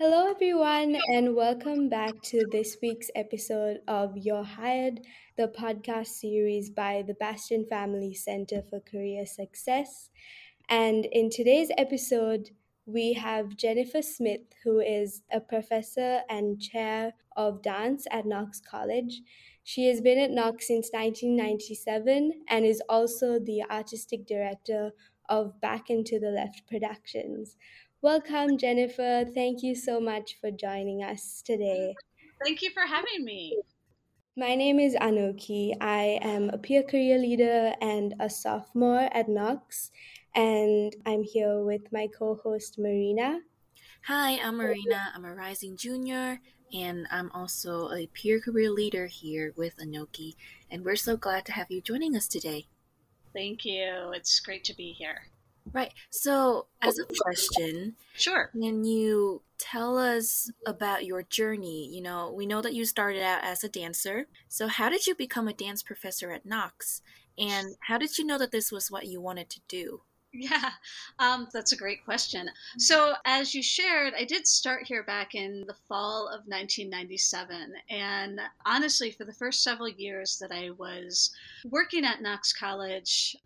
Hello, everyone, and welcome back to this week's episode of You're Hired, the podcast series by the Bastian Family Center for Career Success. And in today's episode, we have Jennifer Smith, who is a professor and chair of dance at Knox College. She has been at Knox since 1997 and is also the artistic director of Back Into the Left Productions. Welcome, Jennifer. Thank you so much for joining us today. Thank you for having me. My name is Anuki. I am a peer career leader and a sophomore at Knox, and I'm here with my co-host, Marina. Hi, I'm Marina. I'm a rising junior, and I'm also a peer career leader here with Anuki, and we're so glad to have you joining us today. Thank you. It's great to be here. Right. So as a question, sure. Can you tell us about your journey? You know, we know that you started out as a dancer. So how did you become a dance professor at Knox? And how did you know that this was what you wanted to do? Yeah, that's a great question. So as you shared, I did start here back in the fall of 1997. And honestly, for the first several years that I was working at Knox College,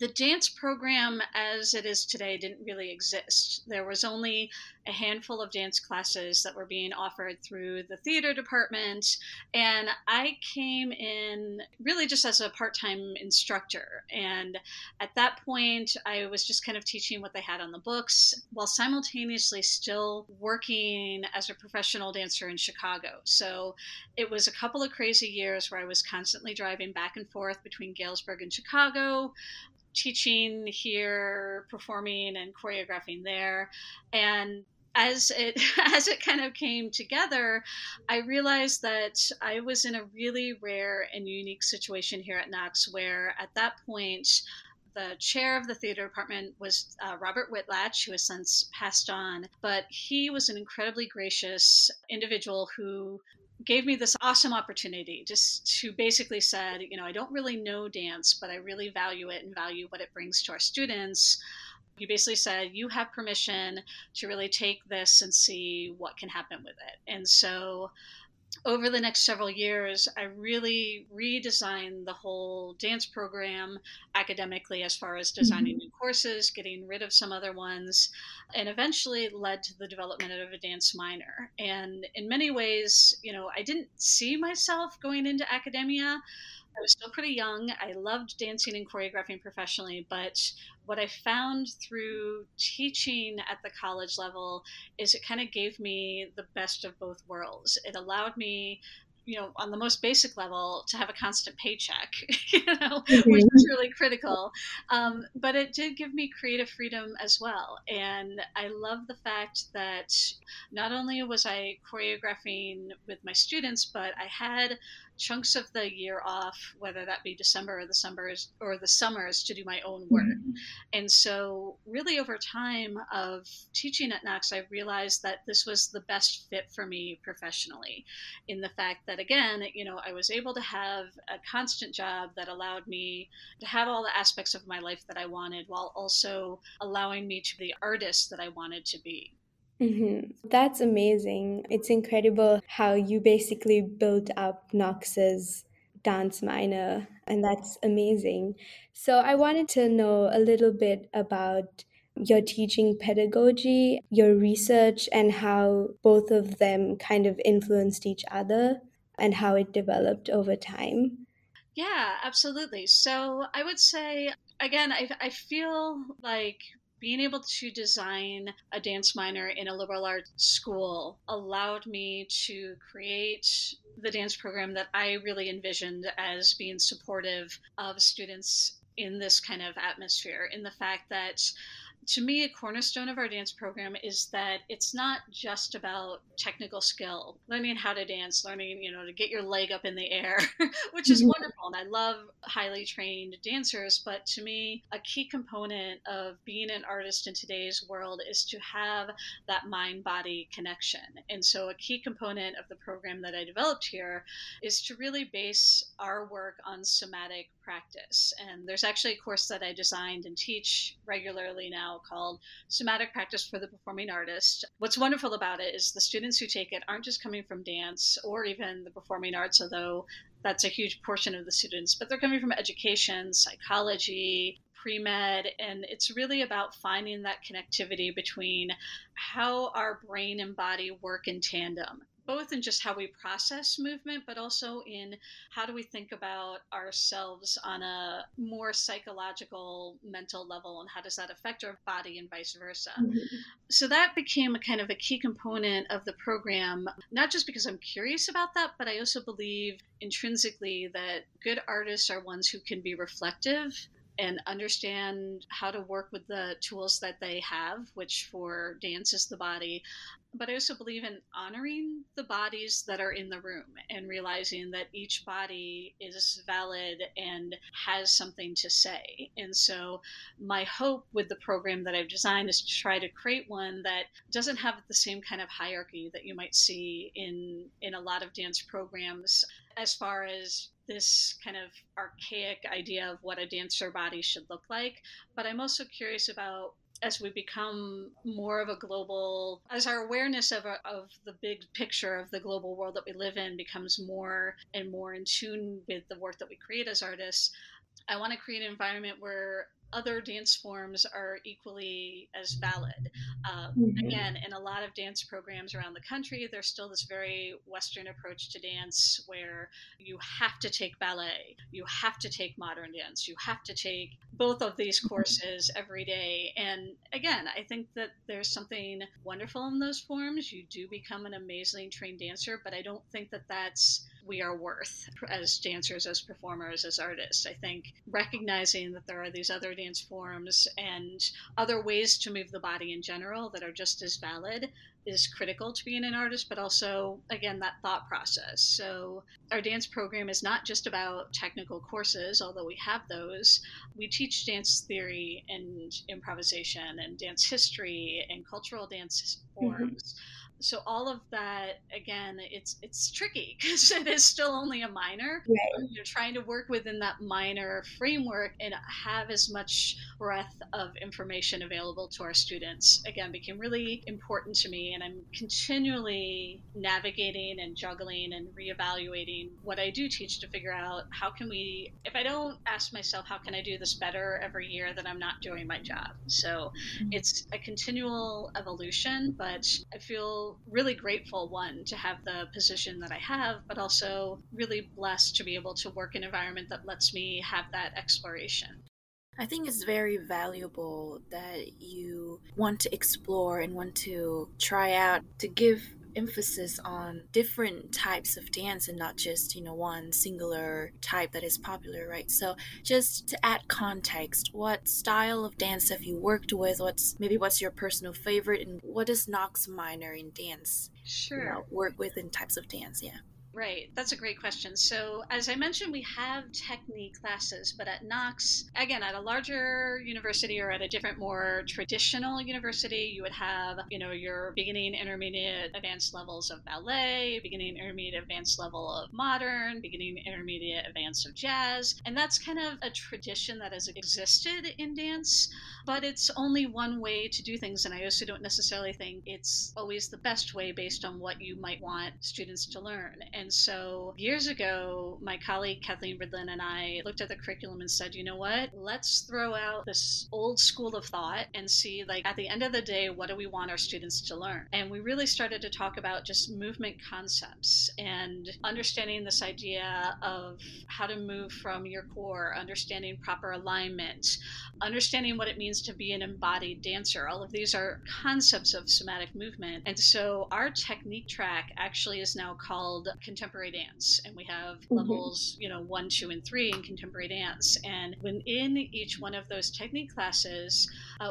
the dance program as it is today didn't really exist. There was only a handful of dance classes that were being offered through the theater department. And I came in really just as a part-time instructor. And at that point, I was just kind of teaching what they had on the books while simultaneously still working as a professional dancer in Chicago. So it was a couple of crazy years where I was constantly driving back and forth between Galesburg and Chicago, teaching here, performing and choreographing there. And as it kind of came together, I realized that I was in a really rare and unique situation here at Knox, where at that point, the chair of the theater department was Robert Whitlatch, who has since passed on. But he was an incredibly gracious individual who gave me this awesome opportunity just to basically said, you know, I don't really know dance, but I really value it and value what it brings to our students. He basically said, you have permission to really take this and see what can happen with it. And so over the next several years, I really redesigned the whole dance program academically as far as designing new courses, getting rid of some other ones, and eventually led to the development of a dance minor. And in many ways, you know, I didn't see myself going into academia. I was still pretty young. I loved dancing and choreographing professionally, but what I found through teaching at the college level is it kind of gave me the best of both worlds. It allowed me, you know, on the most basic level, to have a constant paycheck, you know, which is really critical. But it did give me creative freedom as well. And I love the fact that not only was I choreographing with my students, but I had chunks of the year off, whether that be December or the summers, to do my own work. And so really over time of teaching at Knox, I realized that this was the best fit for me professionally, in the fact that, again, you know, I was able to have a constant job that allowed me to have all the aspects of my life that I wanted, while also allowing me to be the artist that I wanted to be. Mm-hmm. That's amazing. It's incredible how you basically built up Knox's dance minor, and that's amazing. So I wanted to know a little bit about your teaching pedagogy, your research, and how both of them kind of influenced each other and how it developed over time. Yeah, absolutely. So I would say, again, I feel like being able to design a dance minor in a liberal arts school allowed me to create the dance program that I really envisioned as being supportive of students in this kind of atmosphere, in the fact that, to me, a cornerstone of our dance program is that it's not just about technical skill, learning how to dance, learning, you know, to get your leg up in the air, which is wonderful. And I love highly trained dancers. But to me, a key component of being an artist in today's world is to have that mind-body connection. And so a key component of the program that I developed here is to really base our work on somatic practice. And there's actually a course that I designed and teach regularly now called Somatic Practice for the Performing Artist. What's wonderful about it is the students who take it aren't just coming from dance or even the performing arts, although that's a huge portion of the students, but they're coming from education, psychology, pre-med, and it's really about finding that connectivity between how our brain and body work in tandem, both in just how we process movement, but also in how do we think about ourselves on a more psychological, mental level, and how does that affect our body and vice versa. Mm-hmm. So that became a kind of a key component of the program, not just because I'm curious about that, but I also believe intrinsically that good artists are ones who can be reflective and understand how to work with the tools that they have, which for dance is the body. But I also believe in honoring the bodies that are in the room and realizing that each body is valid and has something to say. And so my hope with the program that I've designed is to try to create one that doesn't have the same kind of hierarchy that you might see in a lot of dance programs as far as this kind of archaic idea of what a dancer body should look like. But I'm also curious about, as we become more of a global, as our awareness of the big picture of the global world that we live in becomes more and more in tune with the work that we create as artists, I want to create an environment where other dance forms are equally as valid. Again, in a lot of dance programs around the country, there's still this very Western approach to dance where you have to take ballet, you have to take modern dance, you have to take both of these courses every day. And again, I think that there's something wonderful in those forms. You do become an amazingly trained dancer, but I don't think that that's we are worth as dancers, as performers, as artists. I think recognizing that there are these other dance forms and other ways to move the body in general that are just as valid is critical to being an artist, but also, again, that thought process. So our dance program is not just about technical courses, although we have those. We teach dance theory and improvisation and dance history and cultural dance forms. Mm-hmm. So all of that, again, it's tricky because it is still only a minor. Right. You're trying to work within that minor framework and have as much breadth of information available to our students. Again, became really important to me, and I'm continually navigating and juggling and reevaluating what I do teach to figure out how can we, if I don't ask myself, how can I do this better every year, then I'm not doing my job. So it's a continual evolution, but I feel really grateful, one, to have the position that I have, but also really blessed to be able to work in an environment that lets me have that exploration. I think it's very valuable that you want to explore and want to try out, to give emphasis on different types of dance and not just, one singular type that is popular, right? So just to add context, what style of dance have you worked with? What's your personal favorite, and what does Knox minor in dance work with in types of dance? Yeah. Right. That's a great question. So as I mentioned, we have technique classes, but at Knox, again, at a larger university or at a different, more traditional university, you would have, your beginning, intermediate, advanced levels of ballet, beginning, intermediate, advanced level of modern, beginning, intermediate, advanced of jazz. And that's kind of a tradition that has existed in dance, but it's only one way to do things. And I also don't necessarily think it's always the best way based on what you might want students to learn. And so years ago, my colleague Kathleen Bridlin and I looked at the curriculum and said, you know what, let's throw out this old school of thought and see, like, at the end of the day, what do we want our students to learn? And we really started to talk about just movement concepts and understanding this idea of how to move from your core, understanding proper alignment, understanding what it means to be an embodied dancer. All of these are concepts of somatic movement. And so our technique track actually is now called contemporary dance, and we have levels 1, 2, and 3 in contemporary dance. And within each one of those technique classes,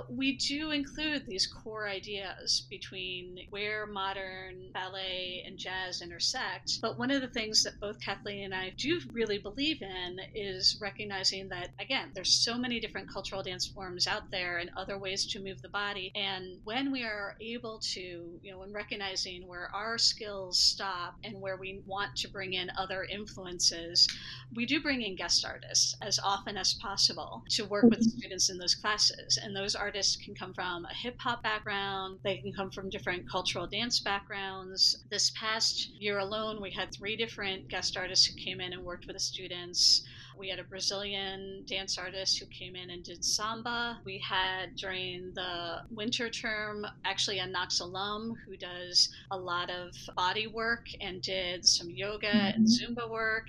We do include these core ideas between where modern ballet and jazz intersect. But one of the things that both Kathleen and I do really believe in is recognizing that, again, there's so many different cultural dance forms out there and other ways to move the body. And when we are able to, when recognizing where our skills stop and where we want to bring in other influences, we do bring in guest artists as often as possible to work with students in those classes. And those artists can come from a hip-hop background. They can come from different cultural dance backgrounds. This past year alone, we had 3 different guest artists who came in and worked with the students. We had a Brazilian dance artist who came in and did samba. We had, during the winter term, actually a Knox alum who does a lot of body work and did some yoga and Zumba work.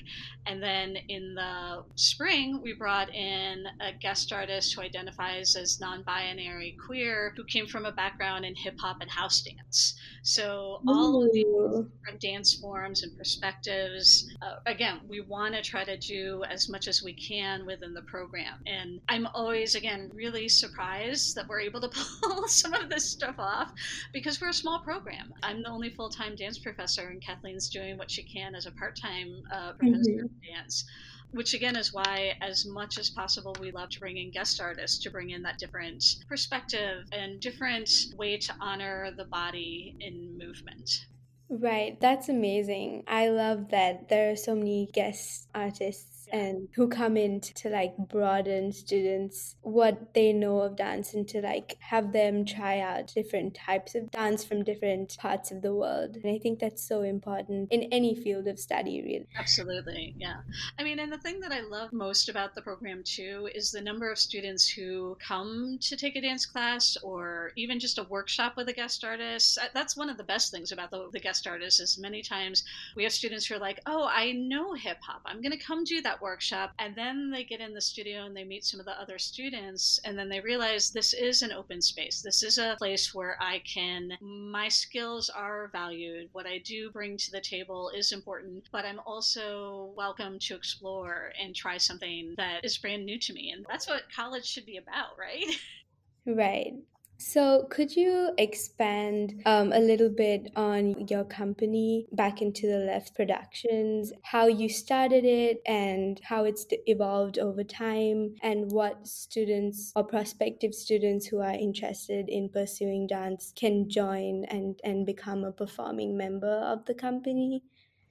And then in the spring, we brought in a guest artist who identifies as non-binary queer, who came from a background in hip hop and house dance. So all of these different dance forms and perspectives, again, we want to try to do as much as we can within the program. And I'm always, again, really surprised that we're able to pull some of this stuff off because we're a small program. I'm the only full-time dance professor, and Kathleen's doing what she can as a part-time professor of dance. Which again is why, as much as possible, we love to bring in guest artists to bring in that different perspective and different way to honor the body in movement. Right, that's amazing. I love that there are so many guest artists and who come in to broaden students what they know of dance and to have them try out different types of dance from different parts of the world. And I think that's so important in any field of study, really. Absolutely, yeah. I mean, and the thing that I love most about the program too is the number of students who come to take a dance class or even just a workshop with a guest artist. That's one of the best things about the guest artist is many times we have students who are like, oh, I know hip hop. I'm going to come do that workshop. And then they get in the studio and they meet some of the other students, and then they realize this is an open space. This is a place where my skills are valued. What I do bring to the table is important, but I'm also welcome to explore and try something that is brand new to me. And that's what college should be about, right? Right. So could you expand a little bit on your company, Back Into the Left Productions, how you started it and how it's evolved over time, and what students or prospective students who are interested in pursuing dance can join and become a performing member of the company?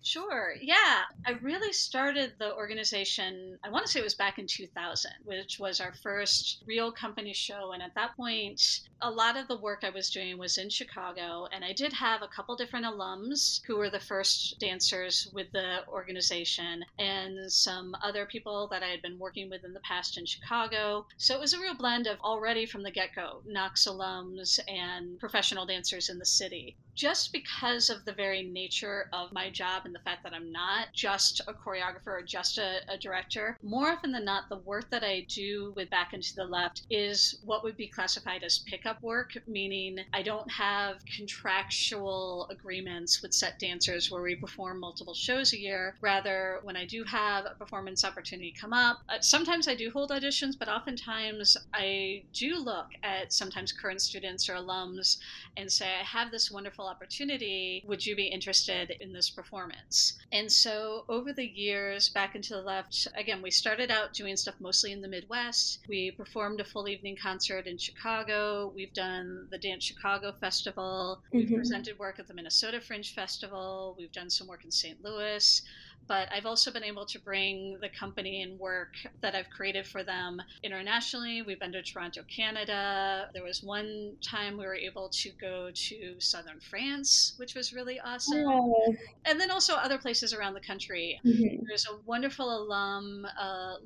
Sure. Yeah. I really started the organization, I want to say it was back in 2000, which was our first real company show. And at that point, a lot of the work I was doing was in Chicago. And I did have a couple different alums who were the first dancers with the organization and some other people that I had been working with in the past in Chicago. So it was a real blend of already from the get-go, Knox alums and professional dancers in the city. Just because of the very nature of my job and the fact that I'm not just a choreographer or just a director, more often than not, the work that I do with Back Into the Left is what would be classified as pickup work, meaning I don't have contractual agreements with set dancers where we perform multiple shows a year. Rather, when I do have a performance opportunity come up, sometimes I do hold auditions, but oftentimes I do look at sometimes current students or alums and say, I have this wonderful opportunity, would you be interested in this performance? And so over the years, Back Into the Left, again, we started out doing stuff mostly in the Midwest. We performed a full evening concert in Chicago. We've done the Dance Chicago Festival. We've presented work at the Minnesota Fringe Festival. We've done some work in St. Louis. But I've also been able to bring the company and work that I've created for them internationally. We've been to Toronto, Canada. There was one time we were able to go to southern France, which was really awesome. Oh. And then also other places around the country. There's a wonderful alum,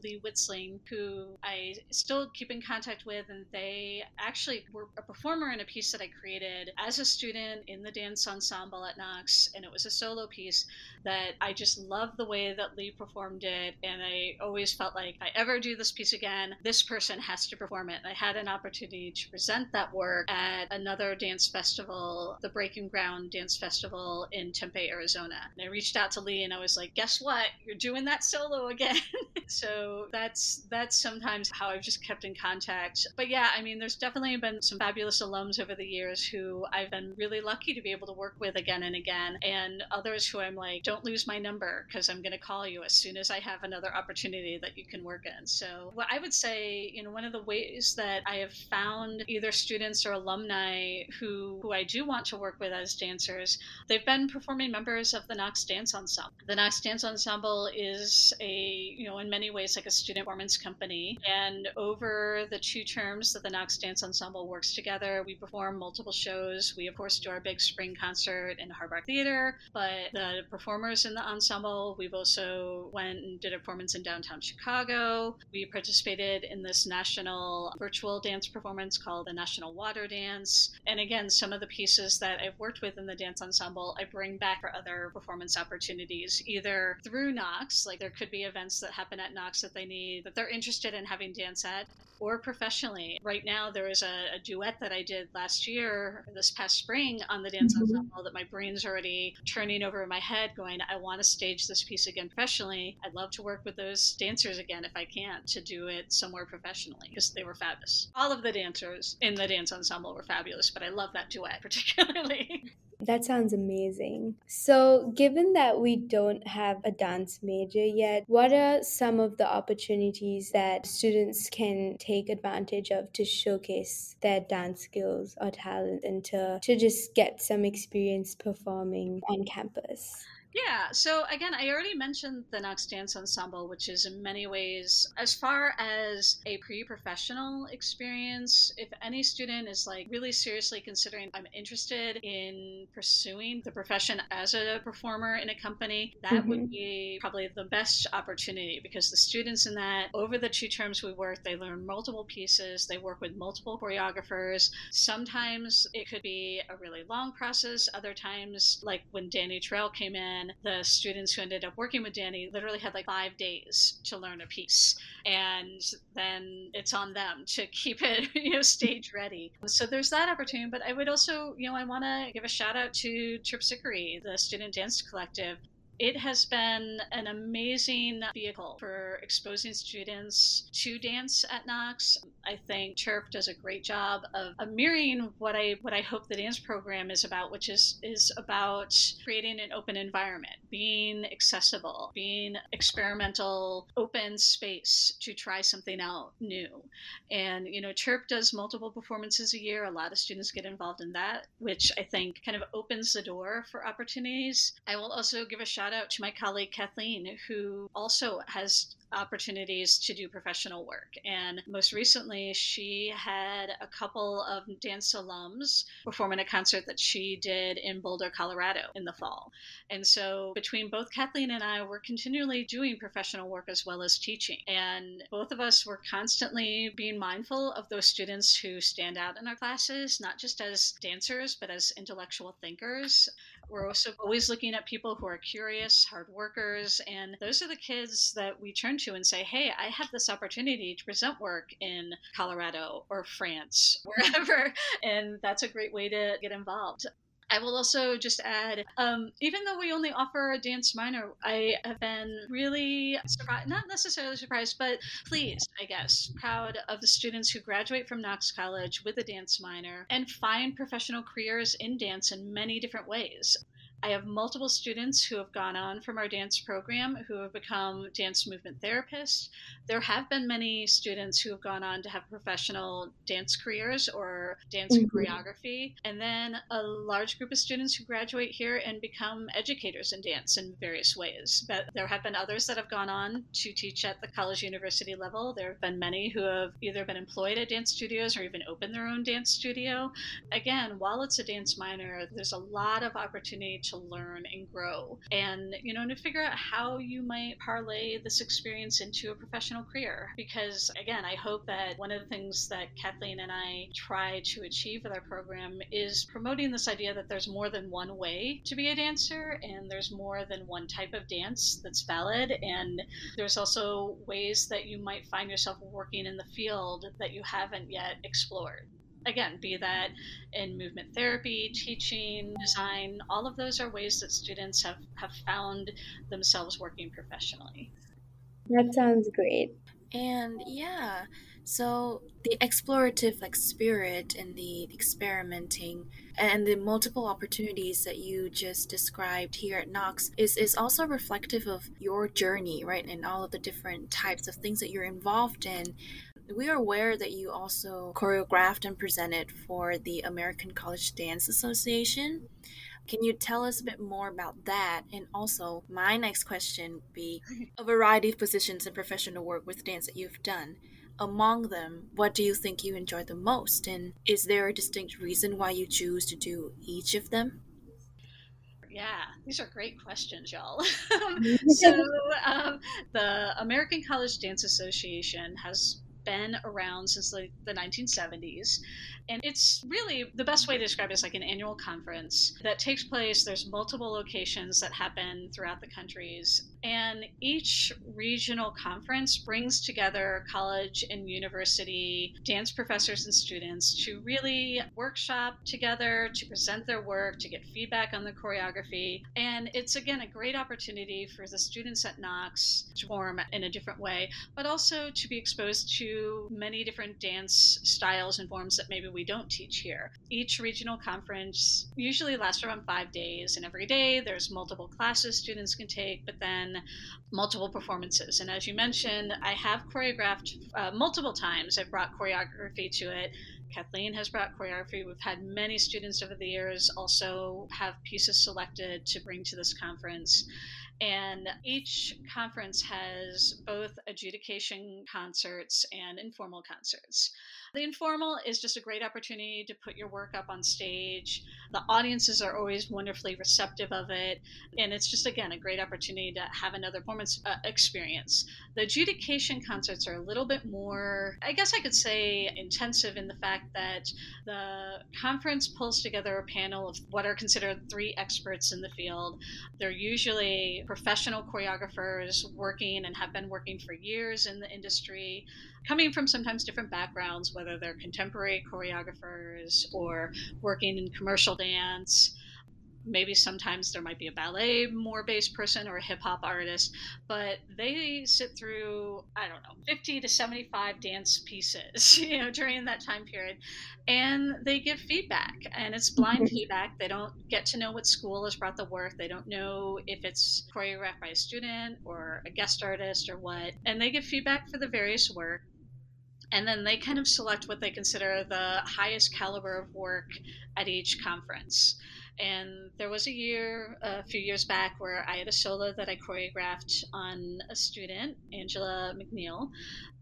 Lee Whitzling, who I still keep in contact with. And they actually were a performer in a piece that I created as a student in the dance ensemble at Knox. And it was a solo piece that I just loved love the way that Lee performed it, and I always felt like if I ever do this piece again, this person has to perform it. I had an opportunity to present that work at another dance festival, the Breaking Ground Dance Festival in Tempe, Arizona. And I reached out to Lee and I was like, guess what? You're doing that solo again. So that's sometimes how I've just kept in contact. But yeah, I mean, there's definitely been some fabulous alums over the years who I've been really lucky to be able to work with again and again, and others who I'm like, don't lose my number because I'm going to call you as soon as I have another opportunity that you can work in. So what I would say, you know, one of the ways that I have found either students or alumni who I do want to work with as dancers, they've been performing members of the Knox Dance Ensemble. The Knox Dance Ensemble is a, you know, in many ways like a student performance company. And over the 2 terms that the Knox Dance Ensemble works together, we perform multiple shows. We, of course, do our big spring concert in Harvard Theater, but the performers in the ensemble, we've also went and did a performance in downtown Chicago. We participated in this national virtual dance performance called the National Water Dance. And again, some of the pieces that I've worked with in the dance ensemble, I bring back for other performance opportunities, either through Knox, like there could be events that happen at Knox that they need, that they're interested in having dance at, or professionally. Right now, there is a duet that I did last year, this past spring, on the dance ensemble that my brain's already turning over in my head going, I want to stage this piece again professionally. I'd love to work with those dancers again if I can, to do it somewhere professionally, because they were fabulous. All of the dancers in the dance ensemble were fabulous, but I love that duet particularly. That sounds amazing. So given that we don't have a dance major yet, what are some of the opportunities that students can take advantage of to showcase their dance skills or talent and to just get some experience performing on campus? Yeah, so again, I already mentioned the Knox Dance Ensemble, which is in many ways, as far as a pre-professional experience, if any student is like really seriously considering, I'm interested in pursuing the profession as a performer in a company, that would be probably the best opportunity, because the students in that, over the 2 terms we work, they learn multiple pieces, they work with multiple choreographers. Sometimes it could be a really long process. Other times, like when Danny Terrell came in, the students who ended up working with Danny literally had like 5 days to learn a piece. And then it's on them to keep it, you know, stage ready. So there's that opportunity. But I would also, you know, I want to give a shout out to Terpsichore, the student dance collective. It has been an amazing vehicle for exposing students to dance at Knox. I think Terp does a great job of mirroring what I hope the dance program is about, which is about creating an open environment, being accessible, being experimental, open space to try something out new. And, you know, Terp does multiple performances a year. A lot of students get involved in that, which I think kind of opens the door for opportunities. I will also give a shout out to my colleague Kathleen, who also has opportunities to do professional work. And most recently, she had a couple of dance alums perform in a concert that she did in Boulder, Colorado in the fall. And so between both Kathleen and I, we're continually doing professional work as well as teaching. And both of us were constantly being mindful of those students who stand out in our classes, not just as dancers, but as intellectual thinkers. We're also always looking at people who are curious, hard workers, and those are the kids that we turn to and say, hey, I have this opportunity to present work in Colorado or France, wherever, and that's a great way to get involved. I will also just add, even though we only offer a dance minor, I have been really surprised, not necessarily surprised, but pleased, I guess, proud of the students who graduate from Knox College with a dance minor and find professional careers in dance in many different ways. I have multiple students who have gone on from our dance program who have become dance movement therapists. There have been many students who have gone on to have professional dance careers or dance choreography. And then a large group of students who graduate here and become educators in dance in various ways. But there have been others that have gone on to teach at the college university level. There have been many who have either been employed at dance studios or even opened their own dance studio. Again, while it's a dance minor, there's a lot of opportunity to learn and grow, and, you know, to figure out how you might parlay this experience into a professional career. Because again, I hope that one of the things that Kathleen and I try to achieve with our program is promoting this idea that there's more than one way to be a dancer, and there's more than one type of dance that's valid, and there's also ways that you might find yourself working in the field that you haven't yet explored. Again, be that in movement therapy, teaching, design, all of those are ways that students have found themselves working professionally. That sounds great. And yeah, so the explorative spirit and the experimenting and the multiple opportunities that you just described here at Knox is also reflective of your journey, right? And all of the different types of things that you're involved in. We are aware that you also choreographed and presented for the American College Dance Association. Can you tell us a bit more about that? And also, my next question would be a variety of positions and professional work with dance that you've done. Among them, what do you think you enjoy the most? And is there a distinct reason why you choose to do each of them? Yeah, these are great questions, y'all. So the American College Dance Association has been around since the 1970s, and it's really, the best way to describe it is like an annual conference that takes place. There's multiple locations that happen throughout the countries, and each regional conference brings together college and university dance professors and students to really workshop together, to present their work, to get feedback on the choreography. And it's, again, a great opportunity for the students at Knox to form in a different way, but also to be exposed to many different dance styles and forms that maybe we don't teach here. Each regional conference usually lasts around 5 days, and every day there's multiple classes students can take, but then multiple performances. And as you mentioned, I have choreographed multiple times. I've brought choreography to it. Kathleen has brought choreography. We've had many students over the years also have pieces selected to bring to this conference. And each conference has both adjudication concerts and informal concerts. The informal is just a great opportunity to put your work up on stage. The audiences are always wonderfully receptive of it. And it's just, again, a great opportunity to have another performance experience. The adjudication concerts are a little bit more, I guess I could say, intensive in the fact that the conference pulls together a panel of what are considered 3 experts in the field. They're usually professional choreographers working and have been working for years in the industry, coming from sometimes different backgrounds, whether they're contemporary choreographers or working in commercial dance. Maybe sometimes there might be a ballet more based person or a hip hop artist, but they sit through, 50 to 75 dance pieces, during that time period. And they give feedback, and it's blind feedback. They don't get to know what school has brought the work. They don't know if it's choreographed by a student or a guest artist or what. And they give feedback for the various work. And then they kind of select what they consider the highest caliber of work at each conference. And there was a few years back, where I had a solo that I choreographed on a student, Angela McNeil,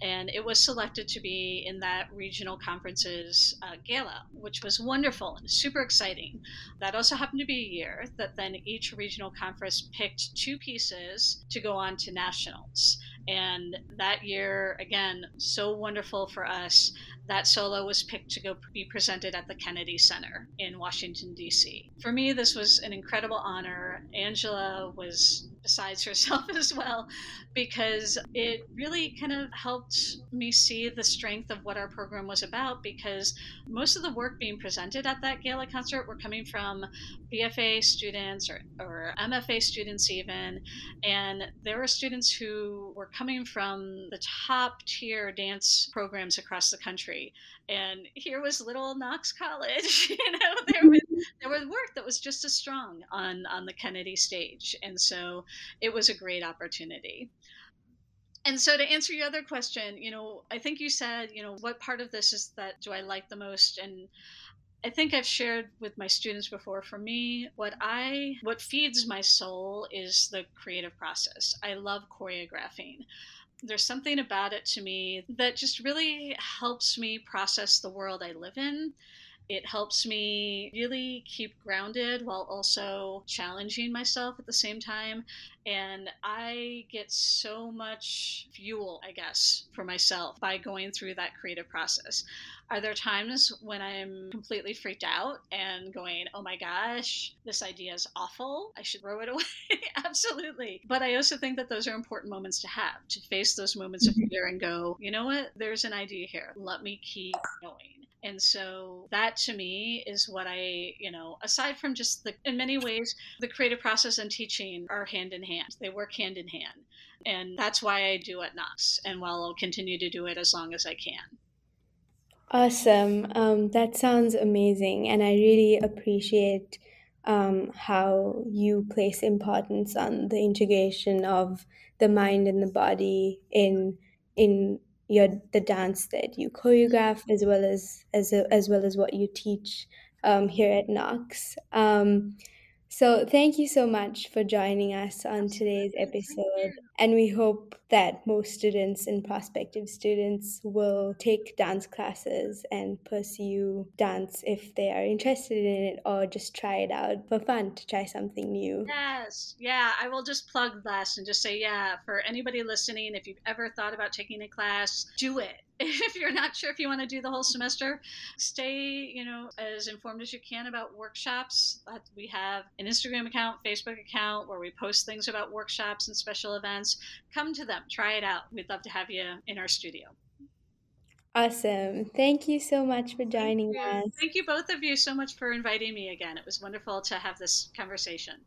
and it was selected to be in that regional conference's gala, which was wonderful and super exciting. That also happened to be a year that then each regional conference picked 2 pieces to go on to nationals. And that year, again, so wonderful for us, that solo was picked to go be presented at the Kennedy Center in Washington, D.C. For me, this was an incredible honor. Angela was besides herself as well, because it really kind of helped me see the strength of what our program was about, because most of the work being presented at that gala concert were coming from BFA students or MFA students even, and there were students who were coming from the top tier dance programs across the country, and here was little Knox College, there was work that was just as strong on the Kennedy stage, and so it was a great opportunity. And so to answer your other question, I think you said, what part of this is that do I like the most? And I think I've shared with my students before, for me, what feeds my soul is the creative process. I love choreographing. There's something about it to me that just really helps me process the world I live in. It helps me really keep grounded while also challenging myself at the same time. And I get so much fuel, I guess, for myself by going through that creative process. Are there times when I'm completely freaked out and going, oh my gosh, this idea is awful, I should throw it away? Absolutely. But I also think that those are important moments to have, to face those moments of fear and go, you know what, there's an idea here. Let me keep going. And so that to me is what I, you know, aside from just the, in many ways, the creative process and teaching are hand in hand. They work hand in hand. And that's why I do at Knox, and while I'll continue to do it as long as I can. Awesome. That sounds amazing. And I really appreciate how you place importance on the integration of the mind and the body in the dance that you choreograph, as well as what you teach here at Knox. So thank you so much for joining us on today's episode, and we hope that most students and prospective students will take dance classes and pursue dance if they are interested in it, or just try it out for fun, to try something new. Yes, yeah, I will just plug this and just say, yeah, for anybody listening, if you've ever thought about taking a class, do it. If you're not sure if you want to do the whole semester, stay, you know, as informed as you can about workshops. We have an Instagram account, Facebook account, where we post things about workshops and special events. Come to them. Try it out. We'd love to have you in our studio. Awesome. Thank you so much for joining us. Thank you both of you so much for inviting me again. It was wonderful to have this conversation.